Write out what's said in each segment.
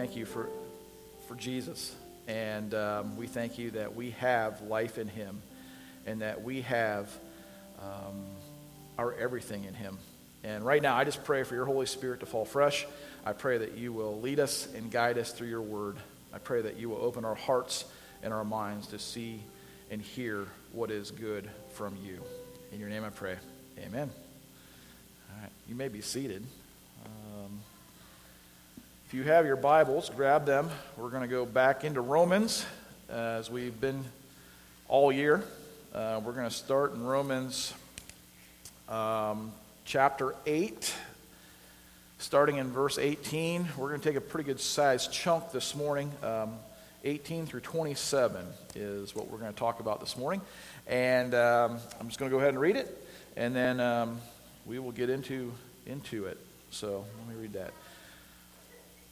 Thank you for Jesus, and we thank you that we have life in him, and that we have our everything in him. And right now, I just pray for your Holy Spirit to fall fresh. I pray that you will lead us and guide us through your word. I pray that you will open our hearts and our minds to see and hear what is good from you. In your name I pray, amen. All right, you may be seated. If you have your Bibles, grab them. We're going to go back into Romans as we've been all year. We're going to start in Romans chapter 8, starting in verse 18. We're going to take a pretty good sized chunk this morning. 18 through 27 is what we're going to talk about this morning. And I'm just going to go ahead and read it, and then we will get into it. So let me read that.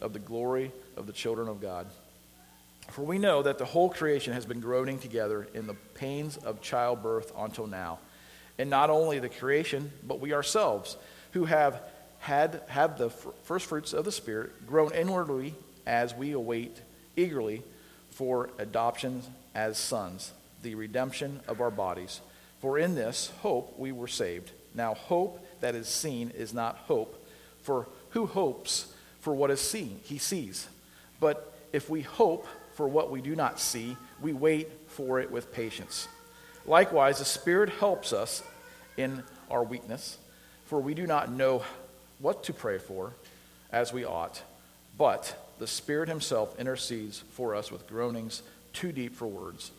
of the glory of the children of God. For we know that the whole creation has been groaning together in the pains of childbirth until now. And not only the creation, but we ourselves, who have the first fruits of the Spirit, grown inwardly as we await eagerly for adoption as sons, the redemption of our bodies. For in this hope we were saved. Now hope that is seen is not hope, for who hopes for what is seen? He sees. But if we hope for what we do not see, we wait for it with patience. Likewise, the Spirit helps us in our weakness, for we do not know what to pray for as we ought, but the Spirit himself intercedes for us with groanings too deep for words.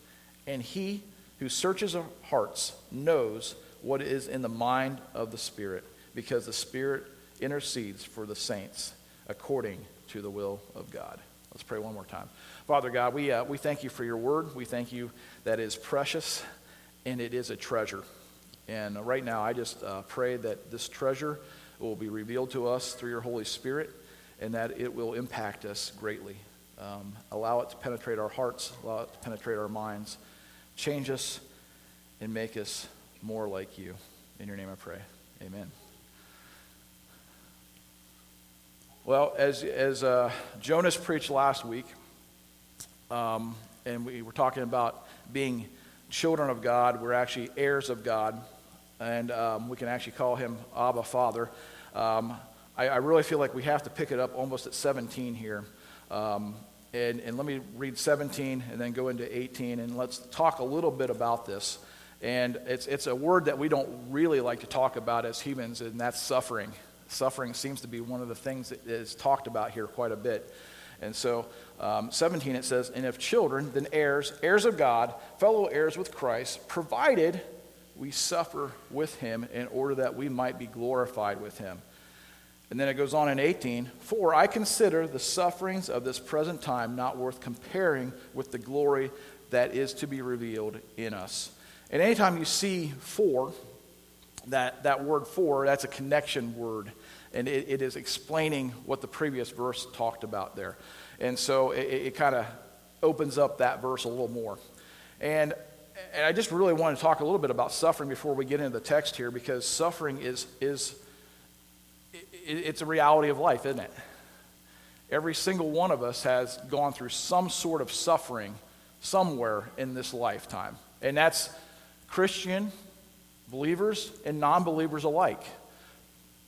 And he who searches our hearts knows what is in the mind of the Spirit, because the Spirit intercedes for the saints according to the will of God. Let's pray one more time. Father God, we thank you for your word. We thank you that it is precious and it is a treasure. And right now I just pray that this treasure will be revealed to us through your Holy Spirit, and that it will impact us greatly. Allow it to penetrate our hearts, allow it to penetrate our minds, change us, and make us more like you. In your name I pray, amen. Well, as Jonas preached last week, and we were talking about being children of God, we're actually heirs of God, and we can actually call him Abba Father. I really feel like we have to pick it up almost at 17 here. And let me read 17 and then go into 18, and let's talk a little bit about this. And it's a word that we don't really like to talk about as humans, and that's suffering. Suffering seems to be one of the things that is talked about here quite a bit. And so 17 it says, and if children, then heirs, heirs of God, fellow heirs with Christ, provided we suffer with him in order that we might be glorified with him. And then it goes on in 18, for I consider the sufferings of this present time not worth comparing with the glory that is to be revealed in us. And anytime you see for, that word for, that's a connection word. And it is explaining what the previous verse talked about there. And so it kind of opens up that verse a little more. And I just really want to talk a little bit about suffering before we get into the text here, because suffering is it's a reality of life, isn't it? Every single one of us has gone through some sort of suffering somewhere in this lifetime. And that's Christian, believers, and non-believers alike.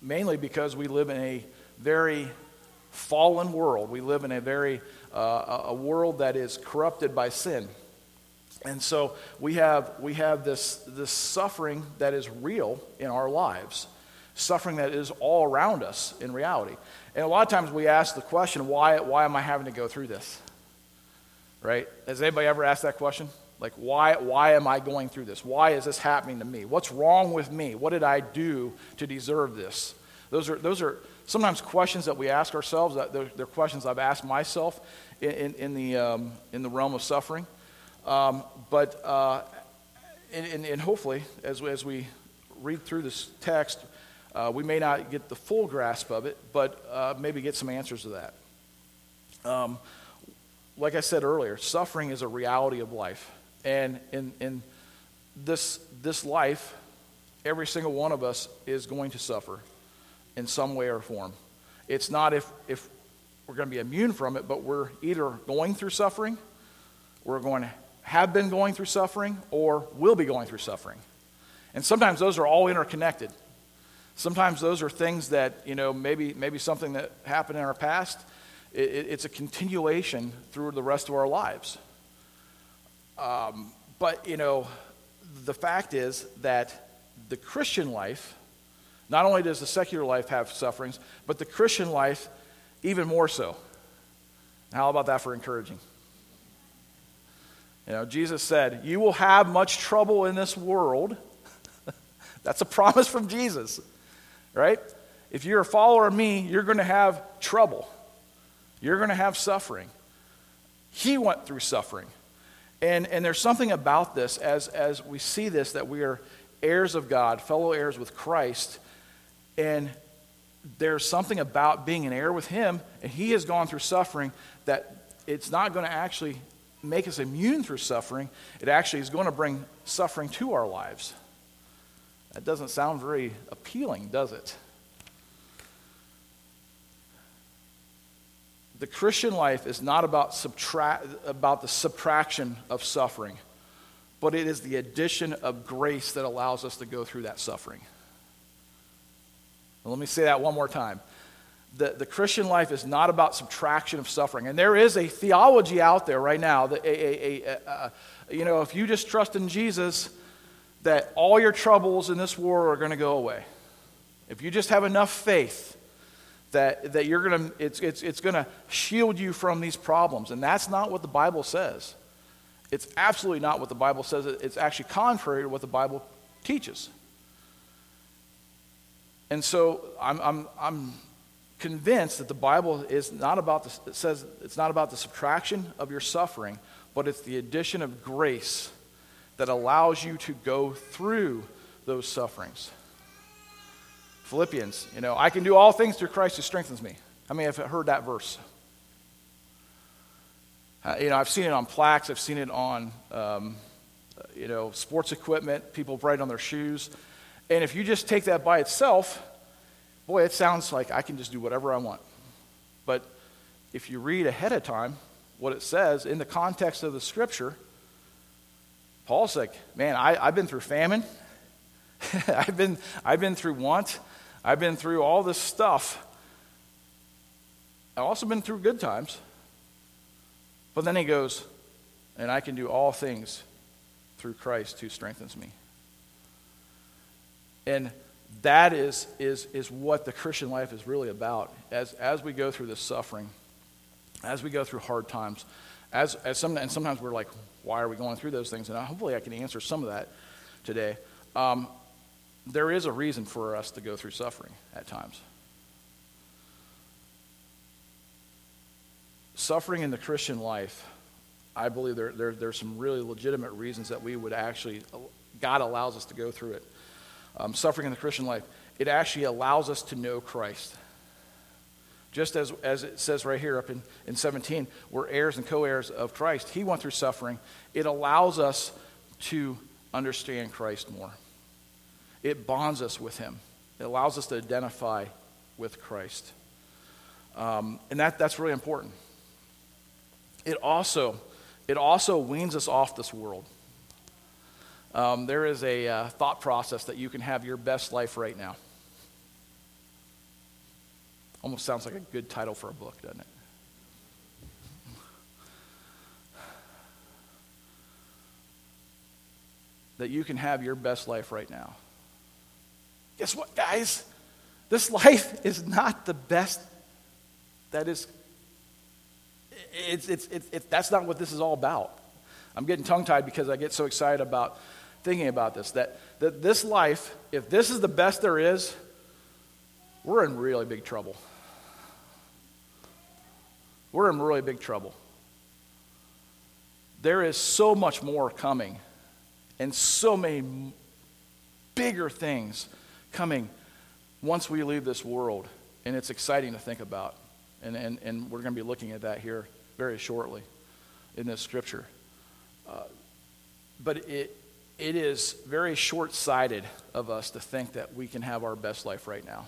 Mainly because we live in a very fallen world. We live in a very a world that is corrupted by sin. And so we have this suffering that is real in our lives. Suffering that is all around us in reality. And a lot of times we ask the question, why am I having to go through this? Right? Has anybody ever asked that question? Like, why am I going through this? Why is this happening to me? What's wrong with me? What did I do to deserve this? Those are sometimes questions that we ask ourselves. That they're questions I've asked myself in the realm of suffering. But hopefully, as we read through this text, we may not get the full grasp of it, but maybe get some answers to that. Like I said earlier, suffering is a reality of life, and in this life, every single one of us is going to suffer in some way or form. It's not if we're going to be immune from it, but we're either going through suffering, we're going to have been going through suffering, or will be going through suffering. And sometimes those are all interconnected. Sometimes those are things that, maybe something that happened in our past, it's a continuation through the rest of our lives. But the fact is that the Christian life, not only does the secular life have sufferings, but the Christian life even more so. How about that for encouraging? Jesus said, you will have much trouble in this world. That's a promise from Jesus, right? If you're a follower of me, you're going to have trouble. You're going to have suffering. He went through suffering. And there's something about this, as we see this, that we are heirs of God, fellow heirs with Christ. And there's something about being an heir with him, and he has gone through suffering, that it's not going to actually make us immune through suffering. It actually is going to bring suffering to our lives. That doesn't sound very appealing, does it? The Christian life is not about the subtraction of suffering, but it is the addition of grace that allows us to go through that suffering. Now, let me say that one more time. The Christian life is not about subtraction of suffering. And there is a theology out there right now that if you just trust in Jesus, that all your troubles in this world are going to go away. If you just have enough faith, that you're going to, it's going to shield you from these problems. And that's not what the Bible says. It's absolutely not what the Bible says. It's actually contrary to what the Bible teaches. And so I'm convinced that the Bible is not about the, it says it's not about the subtraction of your suffering, but it's the addition of grace that allows you to go through those sufferings. Philippians, I can do all things through Christ who strengthens me. I mean, I've heard that verse. I've seen it on plaques. I've seen it on, sports equipment. People write on their shoes. And if you just take that by itself, boy, it sounds like I can just do whatever I want. But if you read ahead of time what it says in the context of the scripture, Paul's like, man, I've been through famine. I've been through want. I've been through all this stuff. I've also been through good times. But then he goes, and I can do all things through Christ who strengthens me. And that is what the Christian life is really about. As we go through this suffering, as we go through hard times, and sometimes we're like, why are we going through those things? And hopefully I can answer some of that today. There is a reason for us to go through suffering at times. Suffering in the Christian life, I believe there's some really legitimate reasons that we would actually, God allows us to go through it. Suffering in the Christian life, it actually allows us to know Christ. Just as it says right here up in 17, we're heirs and co-heirs of Christ. He went through suffering. It allows us to understand Christ more. It bonds us with him. It allows us to identify with Christ. And that's really important. It also weans us off this world. There is a thought process that you can have your best life right now. Almost sounds like a good title for a book, doesn't it? That you can have your best life right now. Guess what, guys? This life is not the best. That is, that's not what this is all about. I'm getting tongue-tied because I get so excited about thinking about this. That this life, if this is the best there is, we're in really big trouble. We're in really big trouble. There is so much more coming and so many bigger things coming once we leave this world, and it's exciting to think about. And we're going to be looking at that here very shortly in this scripture. But it is very short-sighted of us to think that we can have our best life right now.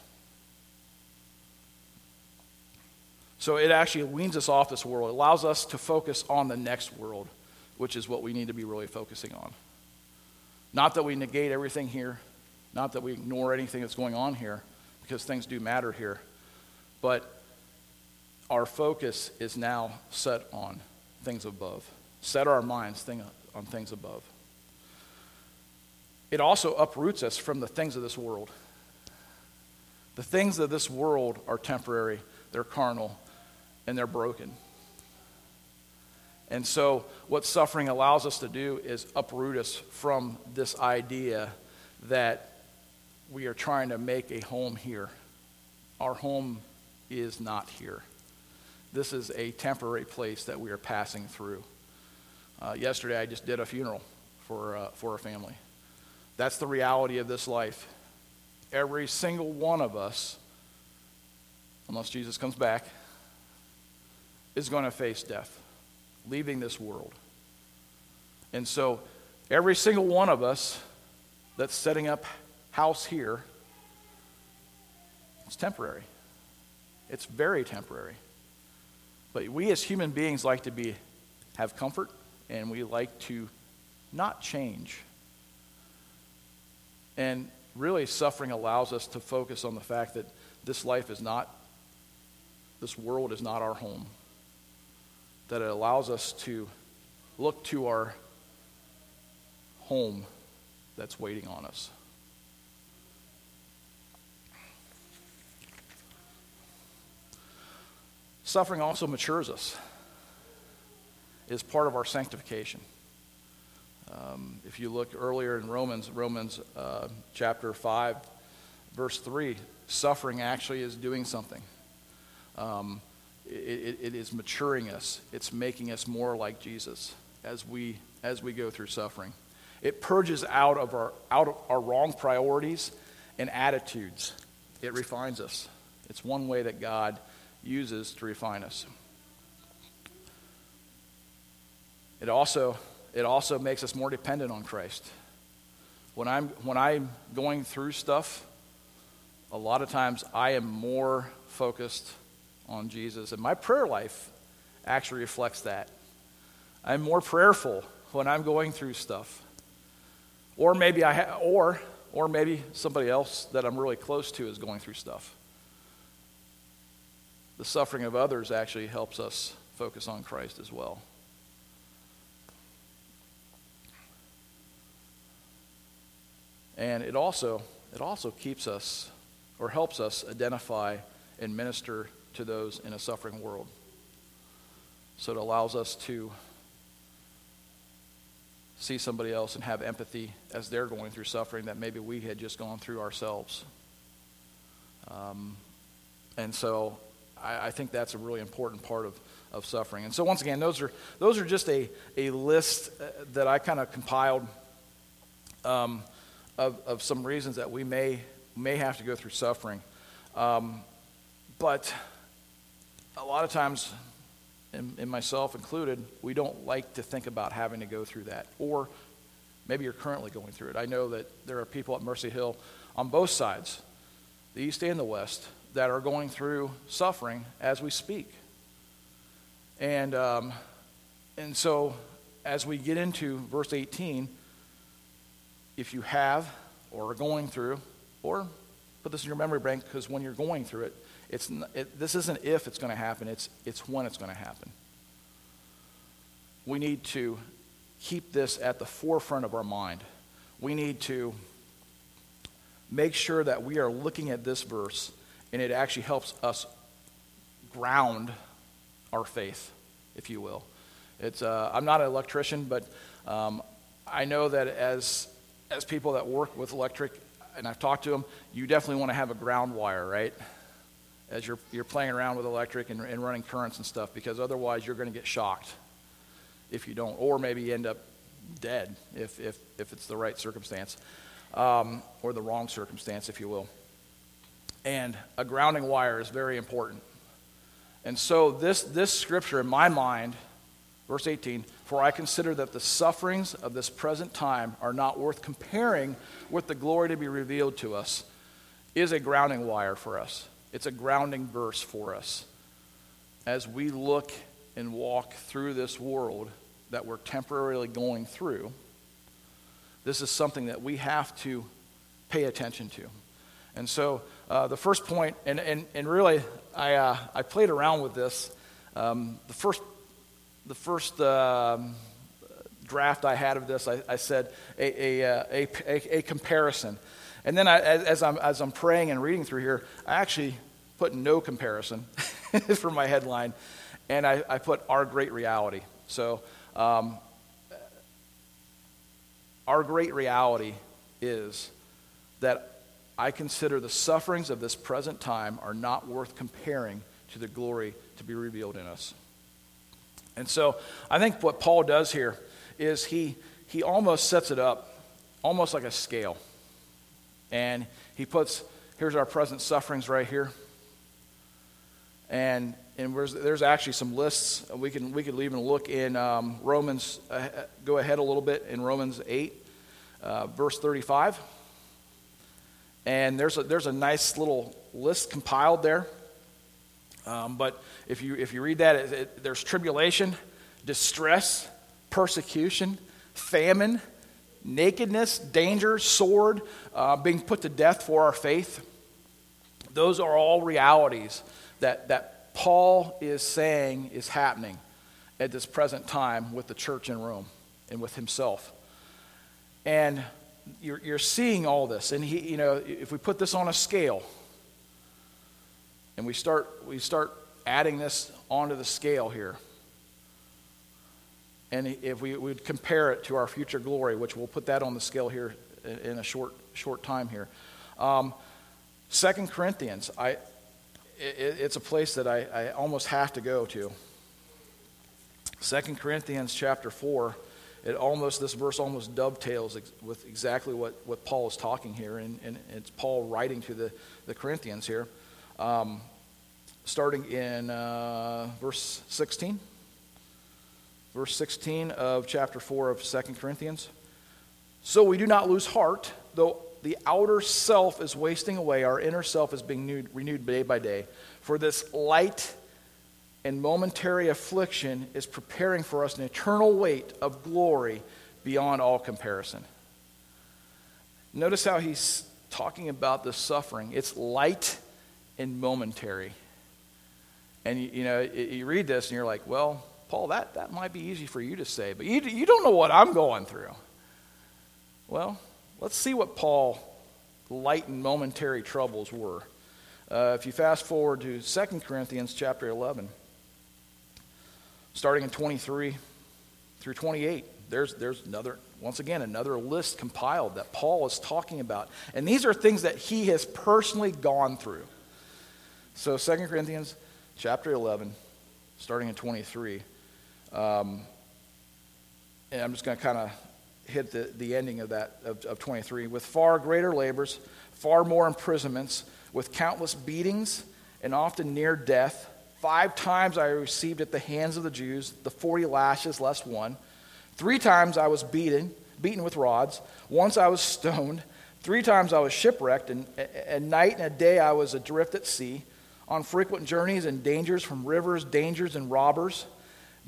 So it actually weans us off this world. It allows us to focus on the next world, which is what we need to be really focusing on. Not that we negate everything here, not that we ignore anything that's going on here, because things do matter here, but our focus is now set on things above. Set our minds on things above. It also uproots us from the things of this world. The things of this world are temporary, they're carnal, and they're broken. And so what suffering allows us to do is uproot us from this idea that we are trying to make a home here. Our home is not here. This is a temporary place that we are passing through. Yesterday, I just did a funeral for a family. That's the reality of this life. Every single one of us, unless Jesus comes back, is going to face death, leaving this world. And so every single one of us that's setting up house here, it's temporary. It's very temporary. But we as human beings like to have comfort, and we like to not change. And really, suffering allows us to focus on the fact that this world is not our home. That it allows us to look to our home that's waiting on us. Suffering also matures us. It is part of our sanctification. If you look earlier in Romans chapter 5, verse 3, suffering actually is doing something. It is maturing us. It's making us more like Jesus as we go through suffering. It purges out of our wrong priorities and attitudes. It refines us. It's one way that God uses to refine us. It also makes us more dependent on Christ. When I'm going through stuff, a lot of times I am more focused on Jesus, and my prayer life actually reflects that. I'm more prayerful when I'm going through stuff, or maybe maybe somebody else that I'm really close to is going through stuff. The suffering of others actually helps us focus on Christ as well. And it also keeps us, or helps us, identify and minister to those in a suffering world. So it allows us to see somebody else and have empathy as they're going through suffering that maybe we had just gone through ourselves. And so I think that's a really important part of suffering. And so once again, those are just a list that I kind of compiled of some reasons that we may have to go through suffering. But a lot of times, and myself included, we don't like to think about having to go through that. Or maybe you're currently going through it. I know that there are people at Mercy Hill on both sides, the East and the West, that are going through suffering as we speak. And so as we get into verse 18, if you have or are going through, or put this in your memory bank, because when you're going through it, this isn't if it's going to happen, it's when it's going to happen. We need to keep this at the forefront of our mind. We need to make sure that we are looking at this verse, and it actually helps us ground our faith, if you will. I'm not an electrician, but I know that as people that work with electric, and I've talked to them, you definitely want to have a ground wire, right? As you're playing around with electric and running currents and stuff, because otherwise you're going to get shocked if you don't, or maybe end up dead if it's the right circumstance, or the wrong circumstance, if you will. And a grounding wire is very important. And so this scripture in my mind, verse 18, for I consider that the sufferings of this present time are not worth comparing with the glory to be revealed to us, is a grounding wire for us. It's a grounding verse for us as we look and walk through this world that we're temporarily going through. This is something that we have to pay attention to. And so the first point, and really, I played around with this. The first draft I had of this, I said a comparison, and then as I'm praying and reading through here, I actually put no comparison for my headline, and I put our great reality. So our great reality is that I consider the sufferings of this present time are not worth comparing to the glory to be revealed in us. And so I think what Paul does here is he almost sets it up almost like a scale. And he puts, here's our present sufferings right here. And there's actually some lists. We could even look in Romans, go ahead a little bit in Romans 8, verse 35. And there's a nice little list compiled there. But if you read that, there's tribulation, distress, persecution, famine, nakedness, danger, sword, being put to death for our faith. Those are all realities that Paul is saying is happening at this present time with the church in Rome and with himself. And you're seeing all this, and he, you know, if we put this on a scale, and we start adding this onto the scale here, and if we would compare it to our future glory, which we'll put that on the scale here in a short time here. 2 Corinthians, it's a place that I almost have to go to. 2 Corinthians chapter 4. This verse almost dovetails with exactly what Paul is talking here, and it's Paul writing to the Corinthians here, starting in verse 16. Verse 16 of chapter 4 of 2 Corinthians. So we do not lose heart, though the outer self is wasting away, our inner self is being renewed day by day. For this light and momentary affliction is preparing for us an eternal weight of glory beyond all comparison. Notice how he's talking about the suffering. It's light and momentary. And you know, you read this and you're like, well, Paul, that might be easy for you to say, but you don't know what I'm going through. Well, let's see what Paul's light and momentary troubles were. If you fast forward to 2 Corinthians chapter 11, starting in 23 through 28, there's another, once again, another list compiled that Paul is talking about. And these are things that he has personally gone through. So 2 Corinthians chapter 11, starting in 23. And I'm just going to kind of hit the ending of that, of 23. With far greater labors, far more imprisonments, with countless beatings and often near death. 5 times I received at the hands of the Jews the 40 lashes less one. 3 times I was beaten with rods. Once I was stoned. 3 times I was shipwrecked, and a night and a day I was adrift at sea, on frequent journeys and dangers from rivers, dangers and robbers,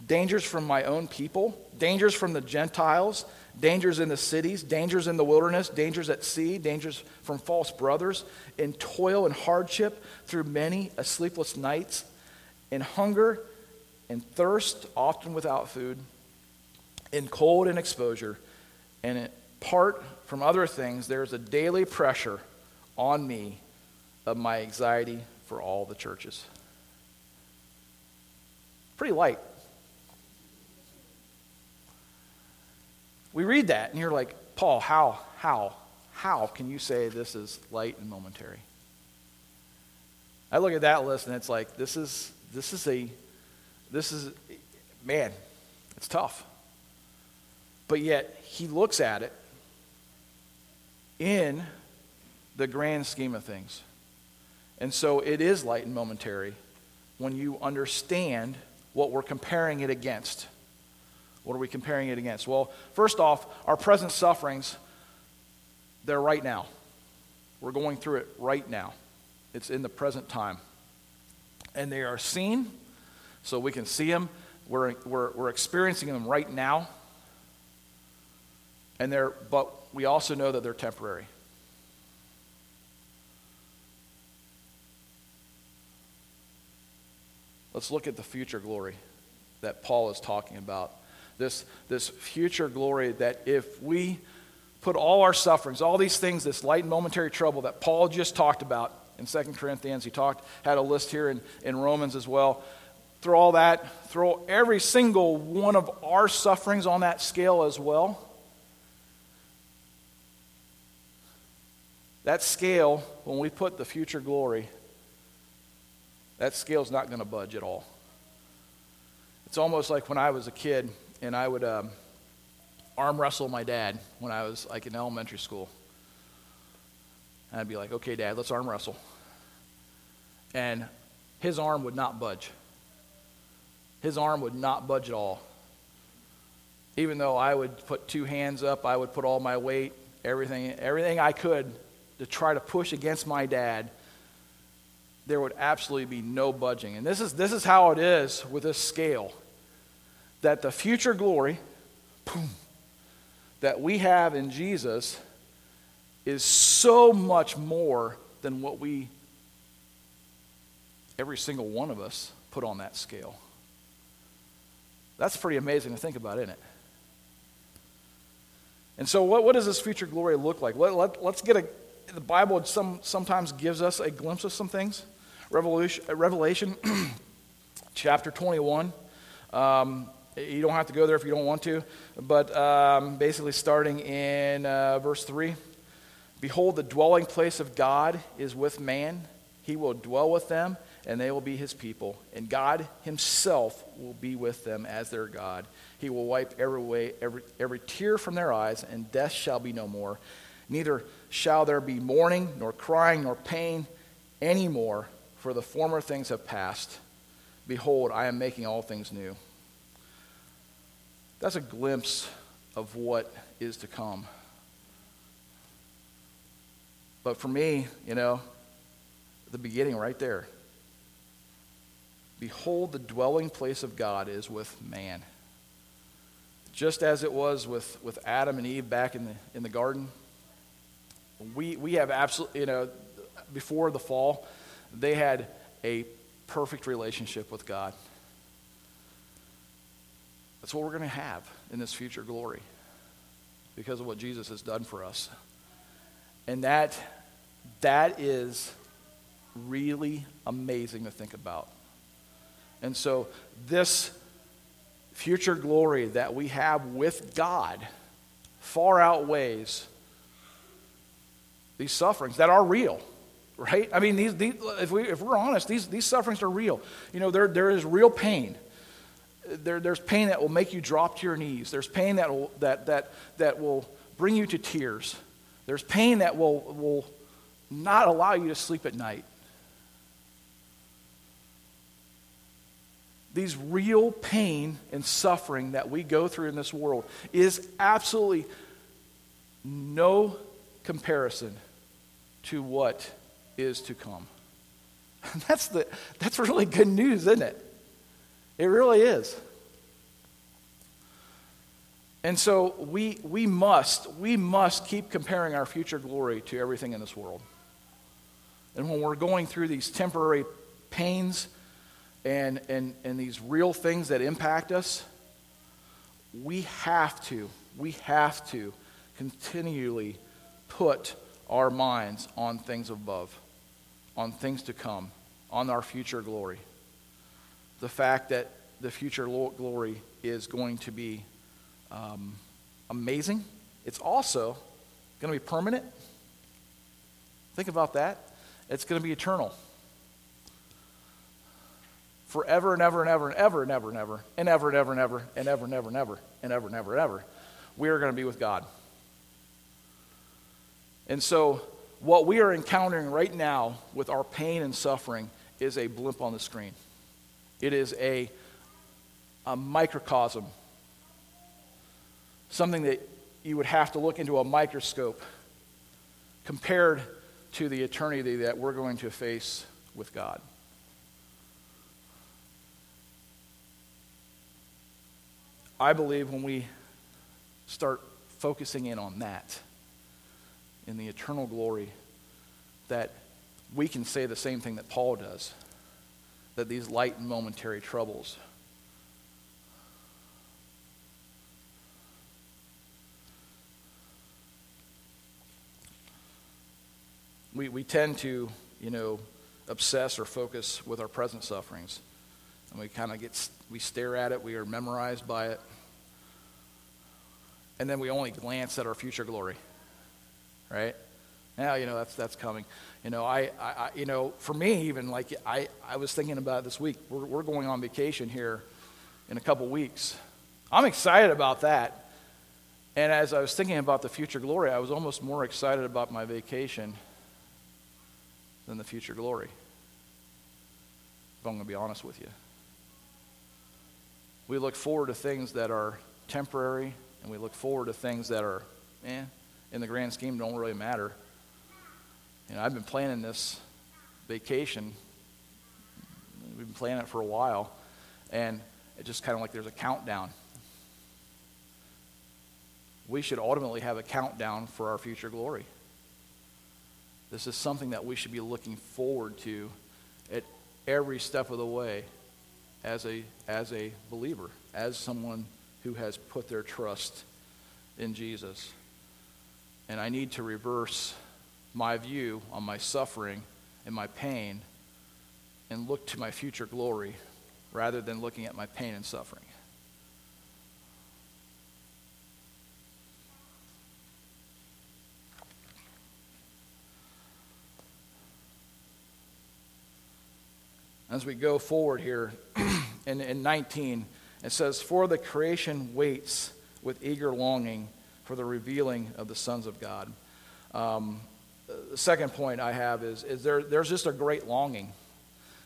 dangers from my own people, dangers from the Gentiles, dangers in the cities, dangers in the wilderness, dangers at sea, dangers from false brothers, in toil and hardship, through many a sleepless nights, in hunger and thirst, often without food, in cold and exposure, and apart from other things, there is a daily pressure on me of my anxiety for all the churches. Pretty light. We read that, and you're like, Paul, how? How? how can you say this is light and momentary? I look at that list and it's like, man, it's tough. But yet he looks at it in the grand scheme of things. And so it is light and momentary when you understand what we're comparing it against. What are we comparing it against? Well, first off, our present sufferings, they're right now. We're going through it right now. It's in the present time. And they are seen, so we can see them. We're experiencing them right now. And but we also know that they're temporary. Let's look at the future glory that Paul is talking about. This future glory that if we put all our sufferings, all these things, this light and momentary trouble that Paul just talked about in 2 Corinthians, had a list here in Romans as well. Throw all that, throw every single one of our sufferings on that scale as well. That scale, when we put the future glory, that scale's not going to budge at all. It's almost like when I was a kid, and I would arm wrestle my dad when I was like in elementary school. And I'd be like, okay, Dad, let's arm wrestle. And his arm would not budge. His arm would not budge at all. Even though I would put two hands up, I would put all my weight, everything I could to try to push against my dad, there would absolutely be no budging. And this is how it is with this scale. That the future glory that we have in Jesus is so much more than what we, every single one of us, put on that scale. That's pretty amazing to think about, isn't it? And so what does this future glory look like? Let's get the Bible sometimes gives us a glimpse of some things. Revelation chapter 21. You don't have to go there if you don't want to, but basically starting in verse 3. Behold, the dwelling place of God is with man. He will dwell with them, and they will be his people. And God himself will be with them as their God. He will wipe every tear from their eyes, and death shall be no more. Neither shall there be mourning, nor crying, nor pain anymore, for the former things have passed. Behold, I am making all things new. That's a glimpse of what is to come. But for me, the beginning right there. Behold, the dwelling place of God is with man. Just as it was with Adam and Eve back in the garden, we have absolutely, before the fall, they had a perfect relationship with God. That's what we're going to have in this future glory because of what Jesus has done for us. And that is really amazing to think about. And so this future glory that we have with God far outweighs these sufferings that are real, right? I mean, if we're honest, these sufferings are real. There is real pain. There's pain that will make you drop to your knees. There's pain that will bring you to tears. There's pain that will not allow you to sleep at night. These real pain and suffering that we go through in this world is absolutely no comparison to what is to come. And that's really good news, isn't it? It really is. And so we must keep comparing our future glory to everything in this world. And when we're going through these temporary pains and these real things that impact us, we have to continually put our minds on things above, on things to come, on our future glory. The fact that the future glory is going to be amazing. It's also going to be permanent. Think about that. It's going to be eternal. Forever and ever and ever and ever and ever and ever and ever and ever and ever and ever and ever and ever and ever and ever and ever. We are going to be with God. And so what we are encountering right now with our pain and suffering is a blimp on the screen. It is a microcosm, something that you would have to look into a microscope compared to the eternity that we're going to face with God. I believe when we start focusing in on that, in the eternal glory, that we can say the same thing that Paul does, that these light and momentary troubles we tend to, obsess or focus with our present sufferings. And we kind of we stare at it, we are memorized by it. And then we only glance at our future glory. Right? Now, that's coming. I for me even, I was thinking about it this week. We're going on vacation here in a couple weeks. I'm excited about that. And as I was thinking about the future glory, I was almost more excited about my vacation than the future glory, if I'm going to be honest with you. We look forward to things that are temporary, and we look forward to things that are, in the grand scheme, don't really matter. I've been planning this vacation. We've been planning it for a while, and it's just kind of like there's a countdown. We should ultimately have a countdown for our future glory. This is something that we should be looking forward to at every step of the way as a believer, as someone who has put their trust in Jesus. And I need to reverse my view on my suffering and my pain and look to my future glory rather than looking at my pain and suffering. As we go forward here, in 19, it says, "For the creation waits with eager longing for the revealing of the sons of God." The second point I have is there's just a great longing.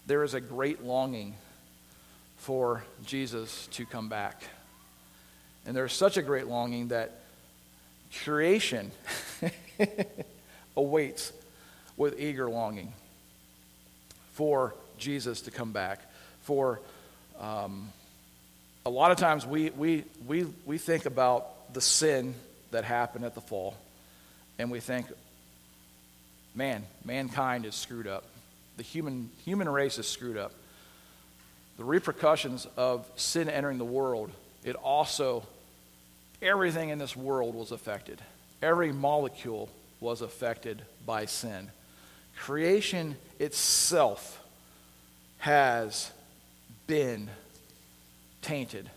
There is a great longing for Jesus to come back. And there's such a great longing that creation awaits with eager longing for Jesus to come back. For a lot of times we think about the sin that happened at the fall, and we think, mankind is screwed up. The human race is screwed up. The repercussions of sin entering the world, it also, everything in this world was affected. Every molecule was affected by sin. Creation itself has been tainted.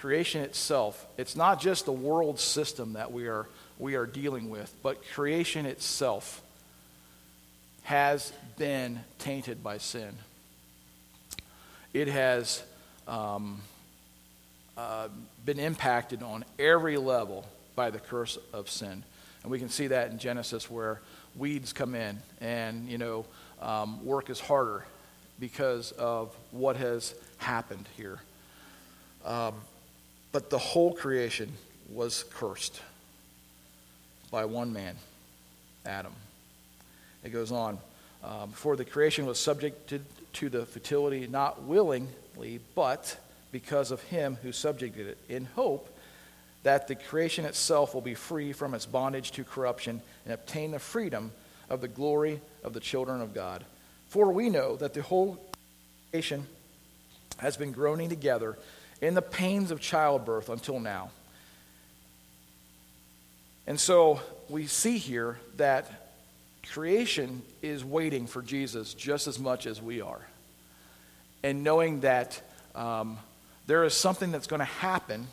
Creation itself, it's not just the world system that we are dealing with, but creation itself has been tainted by sin. It has been impacted on every level by the curse of sin. And we can see that in Genesis where weeds come in and, work is harder because of what has happened here. But the whole creation was cursed by one man, Adam. It goes on. "For the creation was subjected to the futility, not willingly, but because of him who subjected it, in hope that the creation itself will be free from its bondage to corruption and obtain the freedom of the glory of the children of God. For we know that the whole creation has been groaning together in the pains of childbirth until now." And so we see here that creation is waiting for Jesus just as much as we are. And knowing that there is something that's going to happen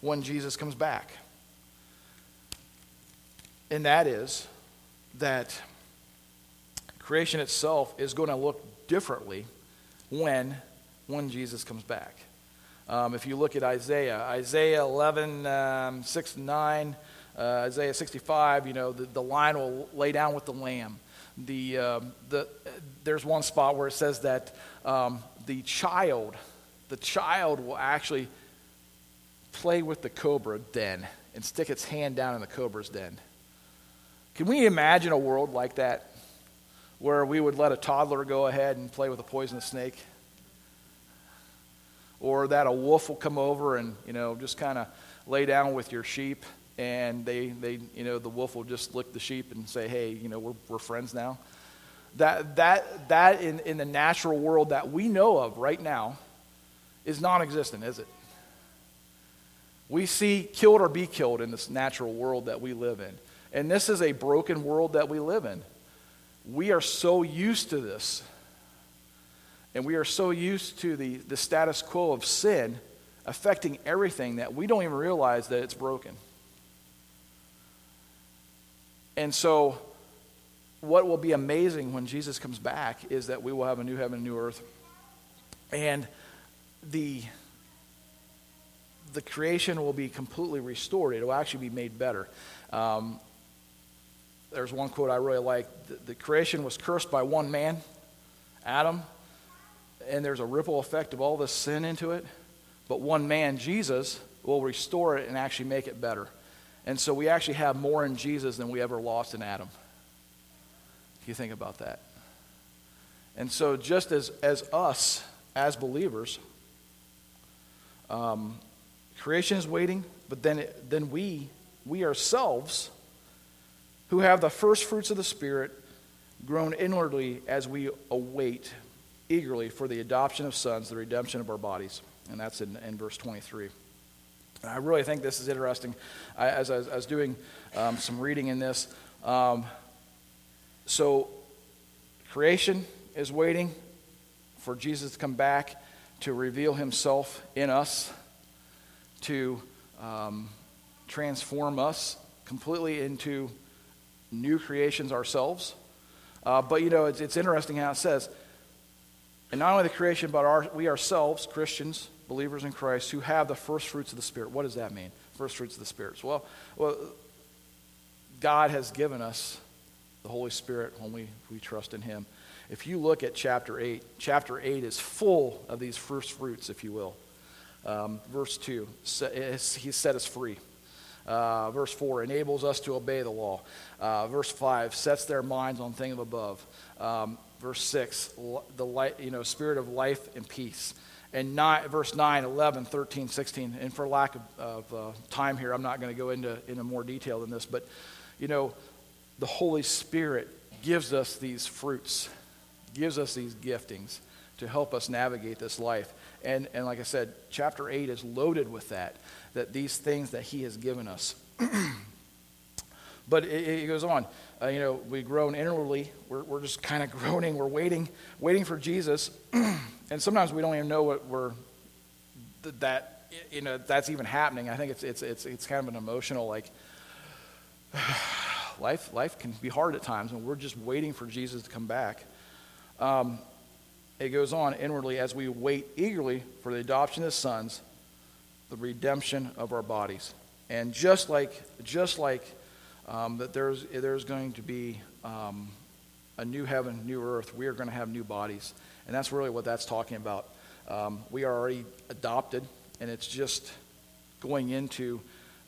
when Jesus comes back. And that is that creation itself is going to look differently when Jesus comes back. If you look at Isaiah 11, 6 and 9, Isaiah 65, you know, the lion will lay down with the lamb. There's one spot where it says that the child will actually play with the cobra den and stick its hand down in the cobra's den. Can we imagine a world like that where we would let a toddler go ahead and play with a poisonous snake? Or that a wolf will come over and, you know, just kind of lay down with your sheep, and they you know, the wolf will just lick the sheep and say, hey, you know, we're friends now. That in the natural world that we know of right now is non-existent, is it? We see killed or be killed in this natural world that we live in. And this is a broken world that we live in. We are so used to this. And we are so used to the status quo of sin affecting everything that we don't even realize that it's broken. And so what will be amazing when Jesus comes back is that we will have a new heaven and new earth. And the creation will be completely restored. It will actually be made better. There's one quote I really like. The creation was cursed by one man, Adam, and there's a ripple effect of all this sin into it. But one man, Jesus, will restore it and actually make it better. And so we actually have more in Jesus than we ever lost in Adam. If you think about that. And so just as us, as believers, creation is waiting, but then we ourselves, who have the first fruits of the Spirit, grown inwardly as we await eagerly for the adoption of sons, the redemption of our bodies. And that's in verse 23. And I really think this is interesting. As I was doing some reading in this, so creation is waiting for Jesus to come back to reveal himself in us, to transform us completely into new creations ourselves. But, you know, it's interesting how it says, and not only the creation, but we ourselves, Christians, believers in Christ, who have the first fruits of the Spirit. What does that mean, first fruits of the Spirit? Well, God has given us the Holy Spirit when we trust in him. If you look at chapter 8, chapter 8 is full of these first fruits, if you will. Verse 2, he set us free. Verse 4, enables us to obey the law. Verse 5, sets their minds on things above. Verse 6, the light, you know, spirit of life and peace. And verse 9, 11, 13, 16. And for lack of time here, I'm not going to go into more detail than this. But, you know, the Holy Spirit gives us these fruits, gives us these giftings to help us navigate this life. And like I said, chapter 8 is loaded with that these things that he has given us. But it goes on. You know, we groan inwardly. We're just kind of groaning. We're waiting for Jesus. And sometimes we don't even know what that's even happening. I think it's kind of an emotional, like, life can be hard at times, and we're just waiting for Jesus to come back. It goes on inwardly as we wait eagerly for the adoption of sons, the redemption of our bodies. And just like that, there's going to be a new heaven, new earth. We are going to have new bodies, and that's really what that's talking about. We are already adopted, and it's just going into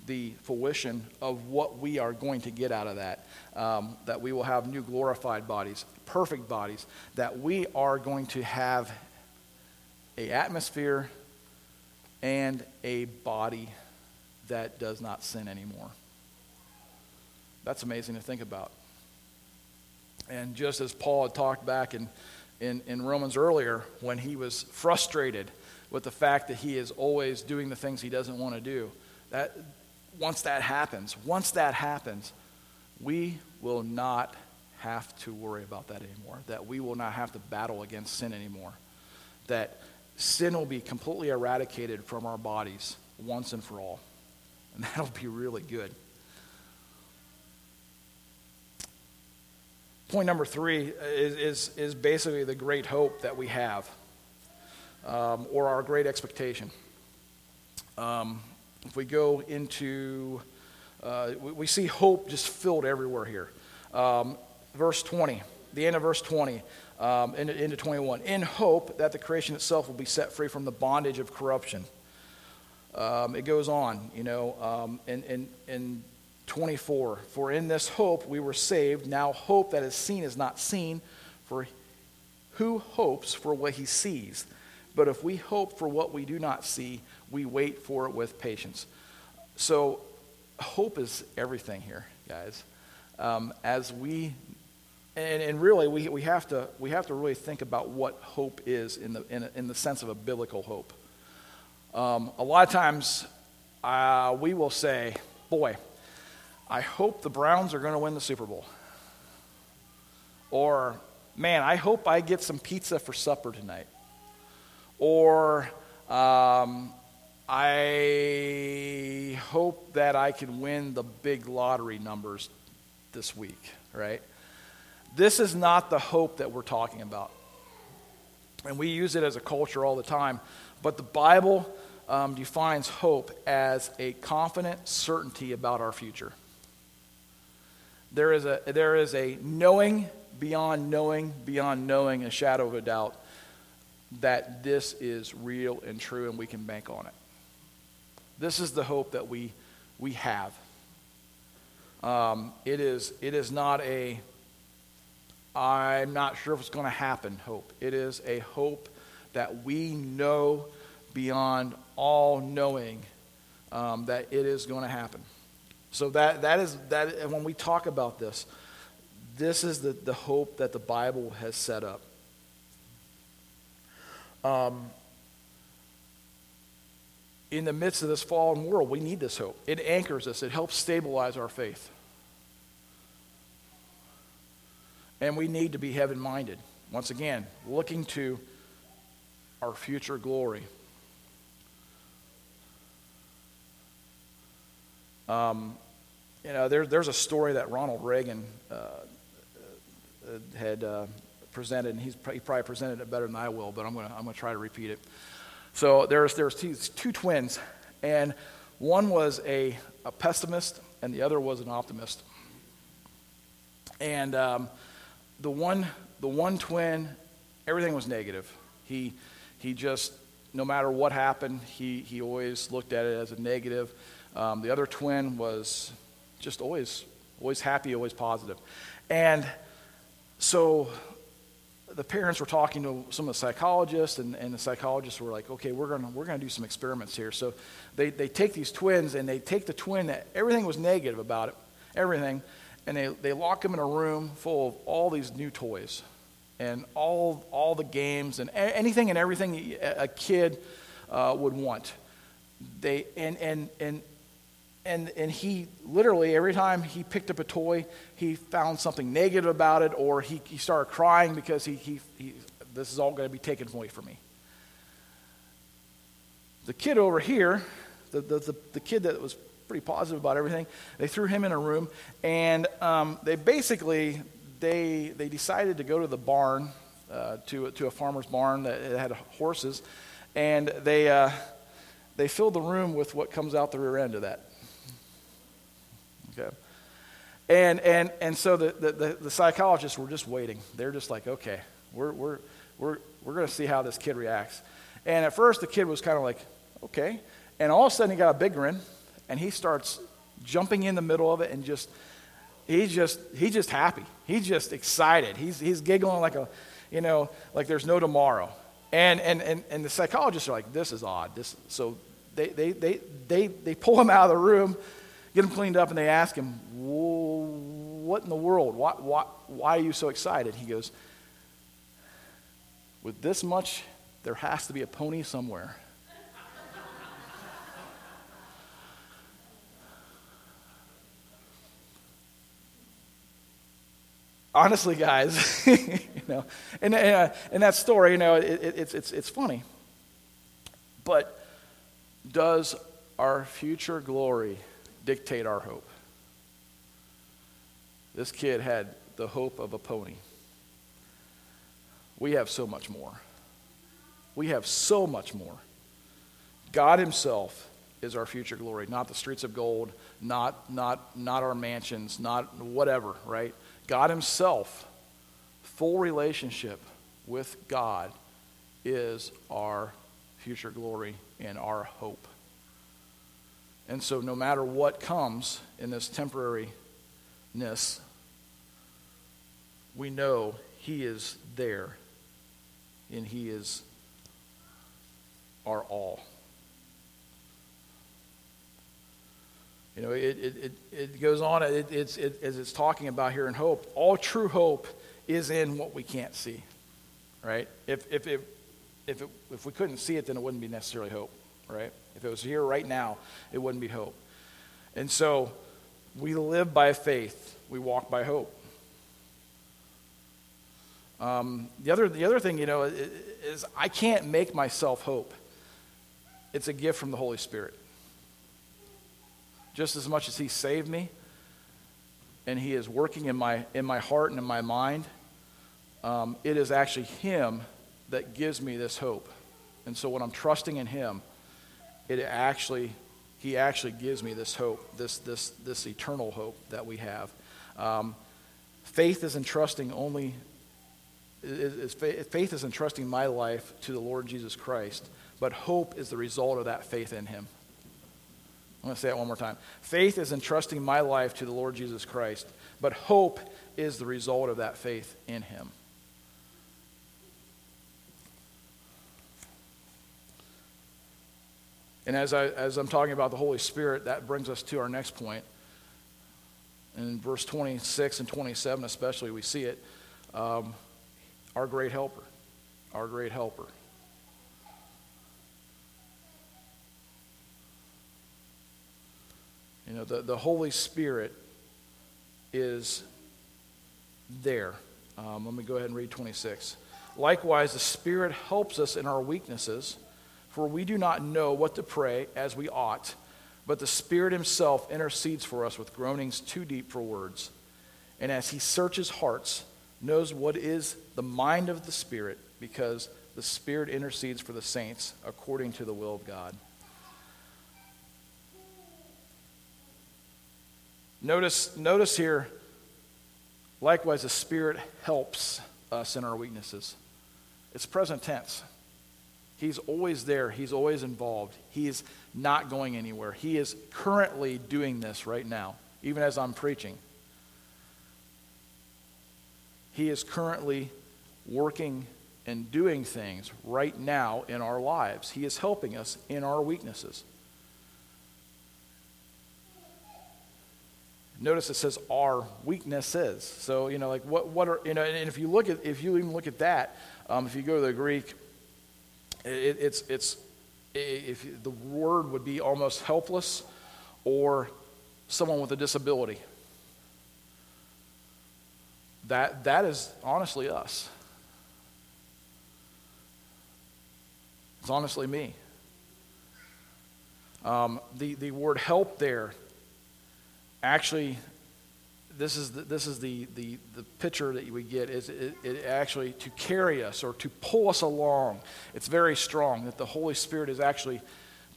the fruition of what we are going to get out of that, that we will have new glorified bodies, perfect bodies, that we are going to have an atmosphere and a body that does not sin anymore. That's amazing to think about. And just as Paul had talked back in Romans earlier, when he was frustrated with the fact that he is always doing the things he doesn't want to do, that once that happens, we will not have to worry about that anymore, that we will not have to battle against sin anymore, that sin will be completely eradicated from our bodies once and for all. And that'll be really good. Point number three is basically the great hope that we have, or our great expectation. If we go into, we see hope just filled everywhere here. Verse 20, the end of verse 20, into 21. In hope that the creation itself will be set free from the bondage of corruption. It goes on, in 24. For in this hope we were saved. Now hope that is seen is not seen. For who hopes for what he sees? But if we hope for what we do not see, we wait for it with patience. So hope is everything here, guys. As we, and really we have to really think about what hope is in the sense of a biblical hope. A lot of times we will say, boy, I hope the Browns are going to win the Super Bowl. Or, man, I hope I get some pizza for supper tonight. Or, I hope that I can win the big lottery numbers this week, right? This is not the hope that we're talking about. And we use it as a culture all the time. But the Bible defines hope as a confident certainty about our future. There is a knowing beyond knowing beyond knowing, a shadow of a doubt, that this is real and true and we can bank on it. This is the hope that we have. It is not a I'm not sure if it's going to happen hope. It is a hope that we know beyond all knowing that it is going to happen. So that is, and when we talk about this, this is the hope that the Bible has set up. In the midst of this fallen world, we need this hope. It anchors us. It helps stabilize our faith. And we need to be heaven-minded. Once again, looking to our future glory. There's a story that Ronald Reagan had presented, and he probably presented it better than I will, but I'm gonna try to repeat it. So there's two twins, and one was a pessimist, and the other was an optimist. And the one twin, everything was negative. He just, no matter what happened, he always looked at it as a negative. The other twin was just always happy, always positive. And so the parents were talking to some of the psychologists, and the psychologists were like, okay, we're gonna do some experiments here. So they take these twins, and they take the twin that everything was negative about it, everything, and they lock him in a room full of all these new toys and all the games and anything and everything a kid would want. And he literally, every time he picked up a toy, he found something negative about it, or he started crying because he this is all going to be taken away from me. The kid over here, the kid that was pretty positive about everything, they threw him in a room, and they decided to go to the barn, to a farmer's barn that had horses, and they filled the room with what comes out the rear end of that. Okay. And so the psychologists were just waiting. They're just like, okay, we're gonna see how this kid reacts. And at first the kid was kind of like, okay. And all of a sudden he got a big grin, and he starts jumping in the middle of it, and he's just happy. He's just excited. He's giggling like there's no tomorrow. And the psychologists are like, this is odd. So they pull him out of the room, get him cleaned up, and they ask him, what in the world? Why are you so excited? He goes, with this much, there has to be a pony somewhere. Honestly, guys, and that story, it's funny. But does our future glory dictate our hope? This kid had the hope of a pony. We have so much more. We have so much more. God himself is our future glory, not the streets of gold, not our mansions, not whatever, right? God himself, full relationship with God is our future glory and our hope. And so no matter what comes in this temporariness, we know he is there and he is our all. You know, it goes on as it's talking about here in hope. All true hope is in what we can't see, right? If we couldn't see it, then it wouldn't be necessarily hope, right? If it was here right now, it wouldn't be hope. And so we live by faith. We walk by hope. The other thing, you know, is I can't make myself hope. It's a gift from the Holy Spirit. Just as much as he saved me, and he is working in my heart and in my mind, it is actually him that gives me this hope. And so when I'm trusting in him, he actually gives me this hope, this eternal hope that we have. Faith is entrusting my life to the Lord Jesus Christ, but hope is the result of that faith in him. I'm going to say that one more time. Faith is entrusting my life to the Lord Jesus Christ, but hope is the result of that faith in him. And as I'm talking about the Holy Spirit, that brings us to our next point. In verse 26 and 27 especially, we see it. Our great helper. Our great helper. You know, the Holy Spirit is there. Let me go ahead and read 26. Likewise, the Spirit helps us in our weaknesses, for we do not know what to pray as we ought, but the Spirit himself intercedes for us with groanings too deep for words. And as he searches hearts, knows what is the mind of the Spirit, because the Spirit intercedes for the saints according to the will of God. Notice here, likewise, the Spirit helps us in our weaknesses. It's present tense. He's always there. He's always involved. He is not going anywhere. He is currently doing this right now, even as I'm preaching. He is currently working and doing things right now in our lives. He is helping us in our weaknesses. Notice it says our weaknesses. So, you know, like what are, you know, and if you even look at that, if you go to the Greek, if the word would be almost helpless or someone with a disability. That is honestly us. It's honestly me. The word help there. Actually, this is the picture that we get is it actually to carry us or to pull us along. It's very strong that the Holy Spirit is actually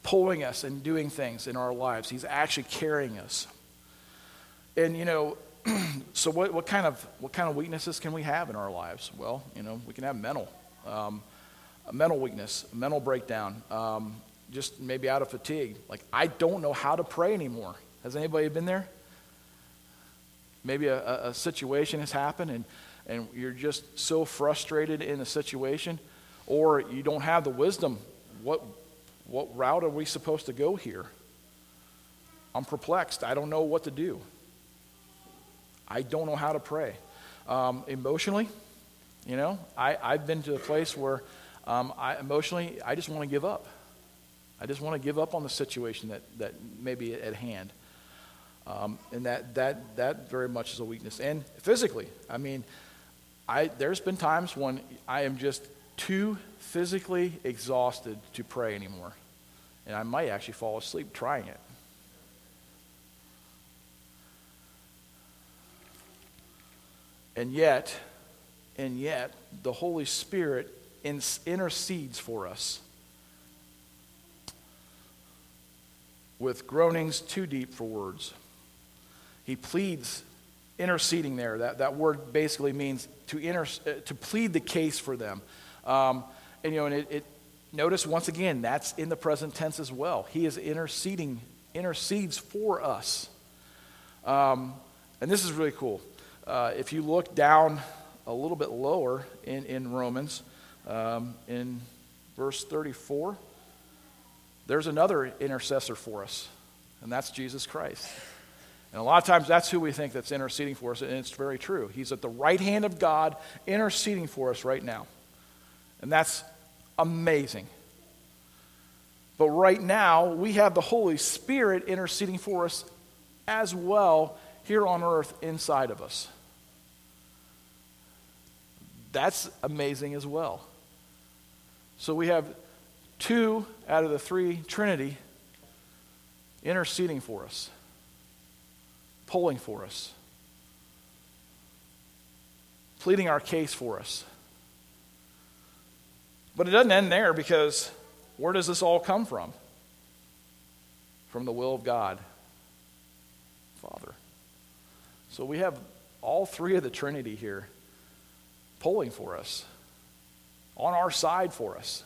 pulling us and doing things in our lives. He's actually carrying us. And you know, so what kind of weaknesses can we have in our lives? Well, you know, we can have mental weakness, mental breakdown, just maybe out of fatigue. Like I don't know how to pray anymore. Has anybody been there? Maybe a situation has happened and you're just so frustrated in the situation, or you don't have the wisdom. What route are we supposed to go here? I'm perplexed. I don't know what to do. I don't know how to pray. Emotionally, you know, I've been to a place where I just want to give up. I just want to give up on the situation that may be at hand. And that very much is a weakness. And physically, I mean, there's been times when I am just too physically exhausted to pray anymore. And I might actually fall asleep trying it. And yet, the Holy Spirit intercedes for us with groanings too deep for words. He pleads, interceding there. That word basically means to plead the case for them. Notice once again, that's in the present tense as well. He is intercedes for us. And this is really cool. If you look down a little bit lower in Romans, in verse 34, there's another intercessor for us, and that's Jesus Christ. And a lot of times that's who we think that's interceding for us, and it's very true. He's at the right hand of God interceding for us right now. And that's amazing. But right now, we have the Holy Spirit interceding for us as well here on earth inside of us. That's amazing as well. So we have two out of the three Trinity interceding for us, pulling for us, pleading our case for us. But it doesn't end there, because where does this all come from? From the will of God, Father. So we have all three of the Trinity here pulling for us, on our side for us.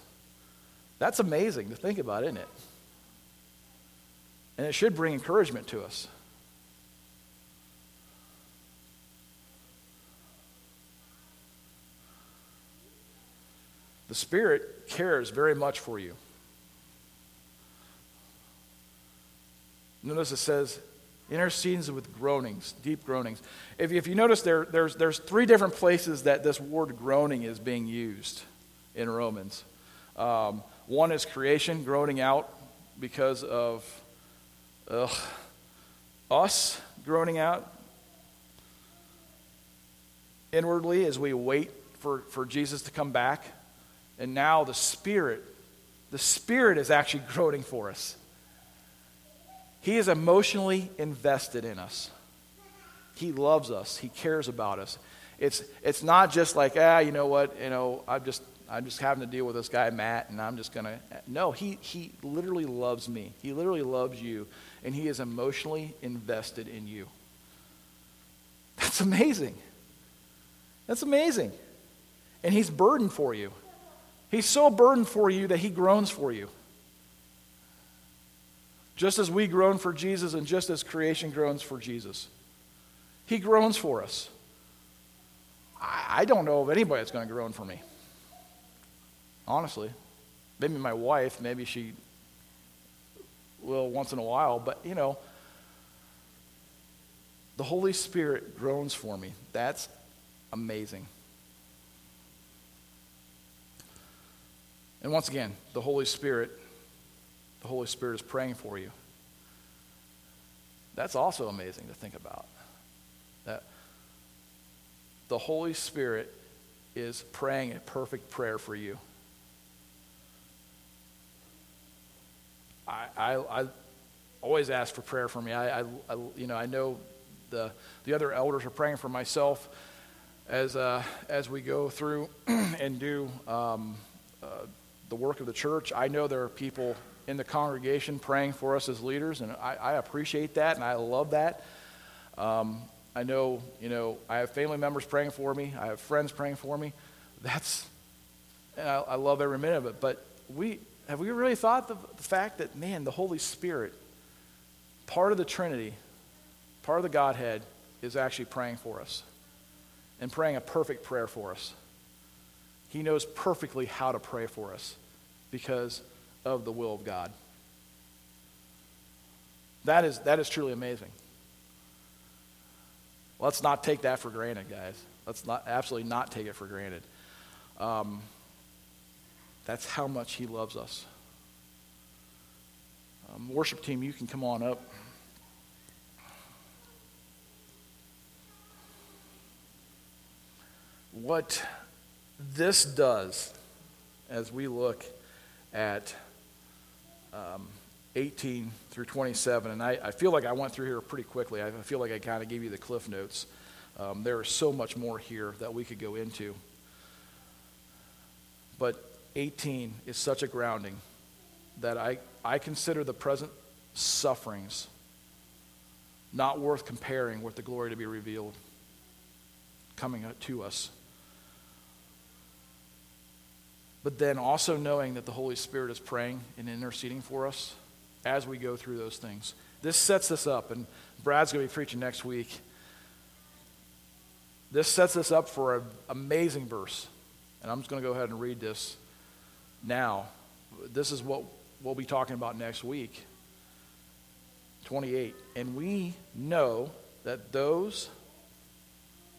That's amazing to think about, isn't it? And it should bring encouragement to us. The Spirit cares very much for you. Notice it says, intercedes with groanings, deep groanings. If you notice, there's three different places that this word groaning is being used in Romans. One is creation, groaning out because of us groaning out inwardly as we wait for Jesus to come back. And now the Spirit is actually groaning for us. He is emotionally invested in us. He loves us. He cares about us. It's not just like, I'm just having to deal with this guy Matt, and I'm just gonna. No, he literally loves me. He literally loves you, and he is emotionally invested in you. That's amazing. That's amazing. And he's burdened for you. He's so burdened for you that he groans for you. Just as we groan for Jesus, and just as creation groans for Jesus. He groans for us. I don't know of anybody that's going to groan for me. Honestly. Maybe my wife, maybe she will once in a while, but the Holy Spirit groans for me. That's amazing. And once again, the Holy Spirit is praying for you. That's also amazing to think about. That the Holy Spirit is praying a perfect prayer for you. I always ask for prayer for me. I know the other elders are praying for myself as we go through and do the work of the church. I know there are people in the congregation praying for us as leaders, and I appreciate that, and I love that. I know, I have family members praying for me. I have friends praying for me. And I love every minute of it. But have we really thought the fact that, man, the Holy Spirit, part of the Trinity, part of the Godhead, is actually praying for us and praying a perfect prayer for us. He knows perfectly how to pray for us because of the will of God. That is truly amazing. Let's not take that for granted, guys. Let's absolutely not take it for granted. That's how much he loves us. Worship team, you can come on up. What this does, as we look at 18 through 27, and I feel like I went through here pretty quickly. I feel like I kind of gave you the cliff notes. There is so much more here that we could go into. But 18 is such a grounding that I consider the present sufferings not worth comparing with the glory to be revealed coming to us. But then also knowing that the Holy Spirit is praying and interceding for us as we go through those things. This sets us up, and Brad's going to be preaching next week. This sets us up for an amazing verse. And I'm just going to go ahead and read this now. This is what we'll be talking about next week. 28. And we know that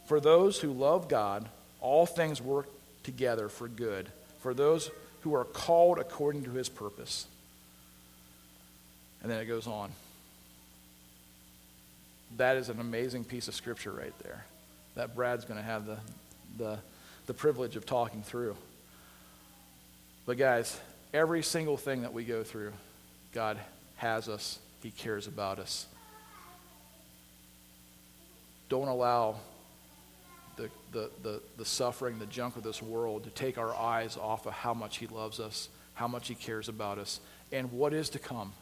for those who love God, all things work together for good, for those who are called according to his purpose. And then it goes on. That is an amazing piece of scripture right there that Brad's going to have the privilege of talking through. But guys, every single thing that we go through, God has us. He cares about us. Don't allow the suffering, the junk of this world to take our eyes off of how much he loves us, how much he cares about us, and what is to come.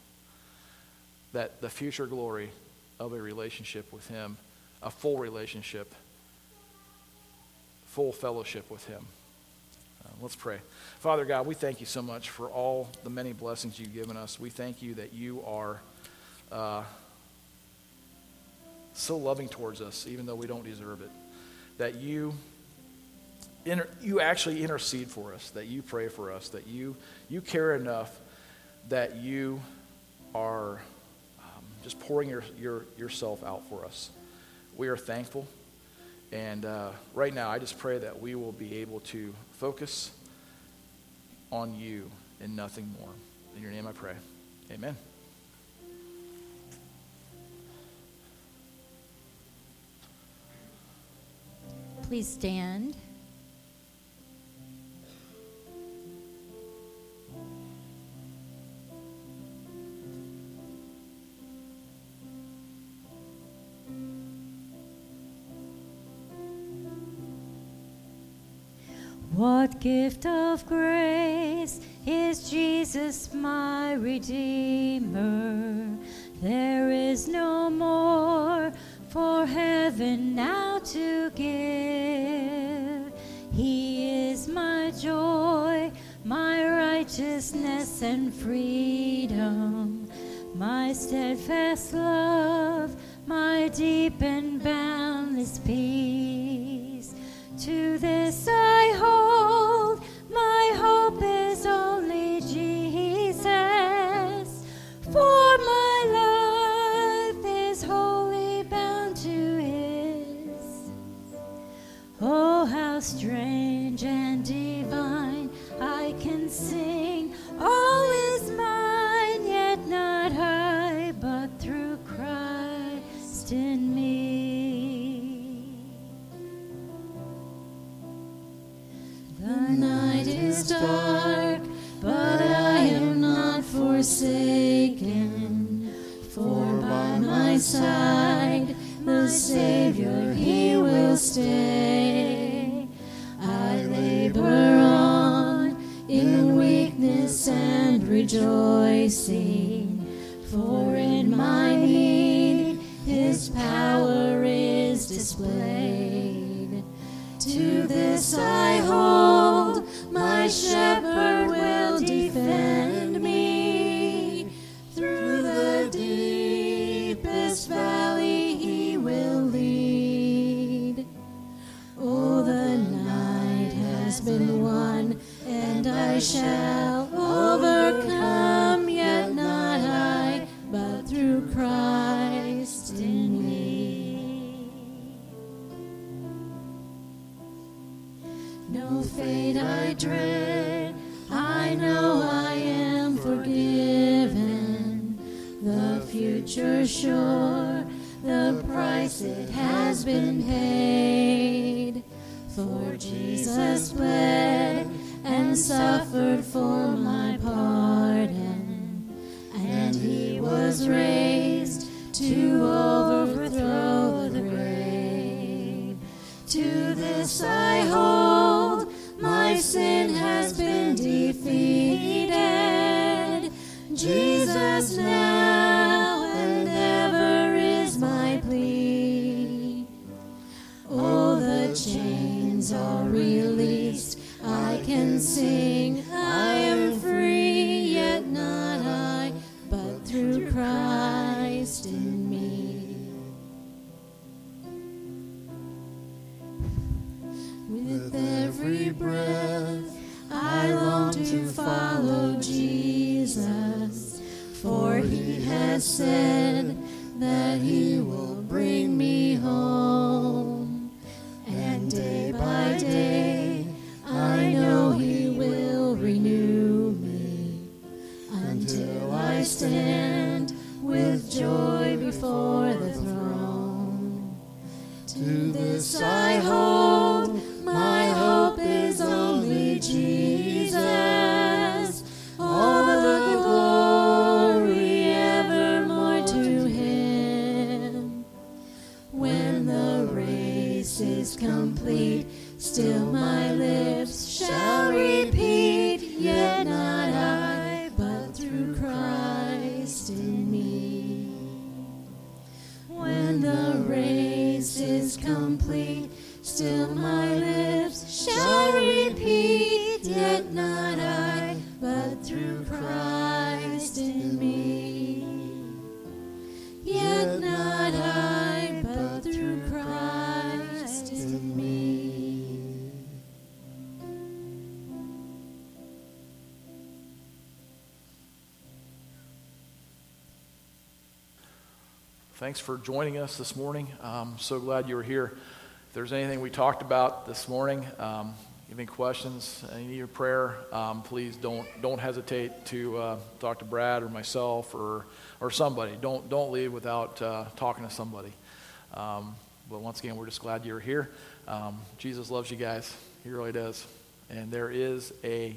That the future glory of a relationship with him, a full relationship, full fellowship with him. Let's pray. Father God, we thank you so much for all the many blessings you've given us. We thank you that you are so loving towards us, even though we don't deserve it. That you actually intercede for us, that you pray for us, that you care enough that you are just pouring yourself out for us. We are thankful. And right now, I just pray that we will be able to focus on you and nothing more. In your name I pray. Amen. Please stand. What gift of grace is Jesus my Redeemer? There is no more for heaven now to give. He is my joy, my righteousness and freedom, my steadfast love, my deep and boundless peace. To this I hold. Strange and divine, I can sing, all is mine, yet not I, but through Christ in me. The night is dark, but I am not forsaken, for by my side, the Savior, he will stay. And rejoicing, for in my need his power is displayed. To this I hold, my shepherd will defend me. Through the deepest valley he will lead. Oh, the night has been won, and I shall overcome, yet not I, but through Christ in me. No fate I dread, I know I am forgiven. The future sure, the price it has been paid. For Jesus bled and suffered for my pardon, and he was raised to overthrow the grave. trust in me. With every breath, I long to follow Jesus, for he has said that he will bring me home. And day by day, I know he will renew me until I stand with joy before the throne. To this I hold, my hope is only Jesus. All the glory evermore to him. When the race is complete, still my lips shall repeat, yet not I, but through Christ in me. When the race is complete, still my lips shall repeat, yet not I, but through Christ in me. Yet not I, but through Christ in me. Thanks for joining us this morning. I'm so glad you were here. If there's anything we talked about this morning, any questions, any prayer, please don't hesitate to talk to Brad or myself or somebody. Don't leave without talking to somebody. But once again, we're just glad you're here. Jesus loves you guys. He really does. And there is a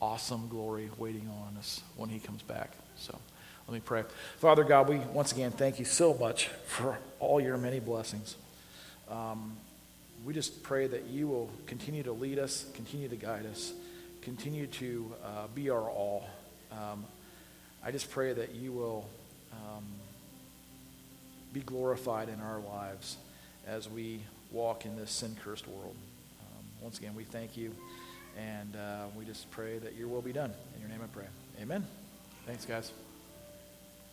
awesome glory waiting on us when he comes back. So let me pray. Father God, we once again thank you so much for all your many blessings. We just pray that you will continue to lead us, continue to guide us, continue to be our all. I just pray that you will be glorified in our lives as we walk in this sin-cursed world. Once again, we thank you, and we just pray that your will be done. In your name I pray. Amen. Thanks, guys.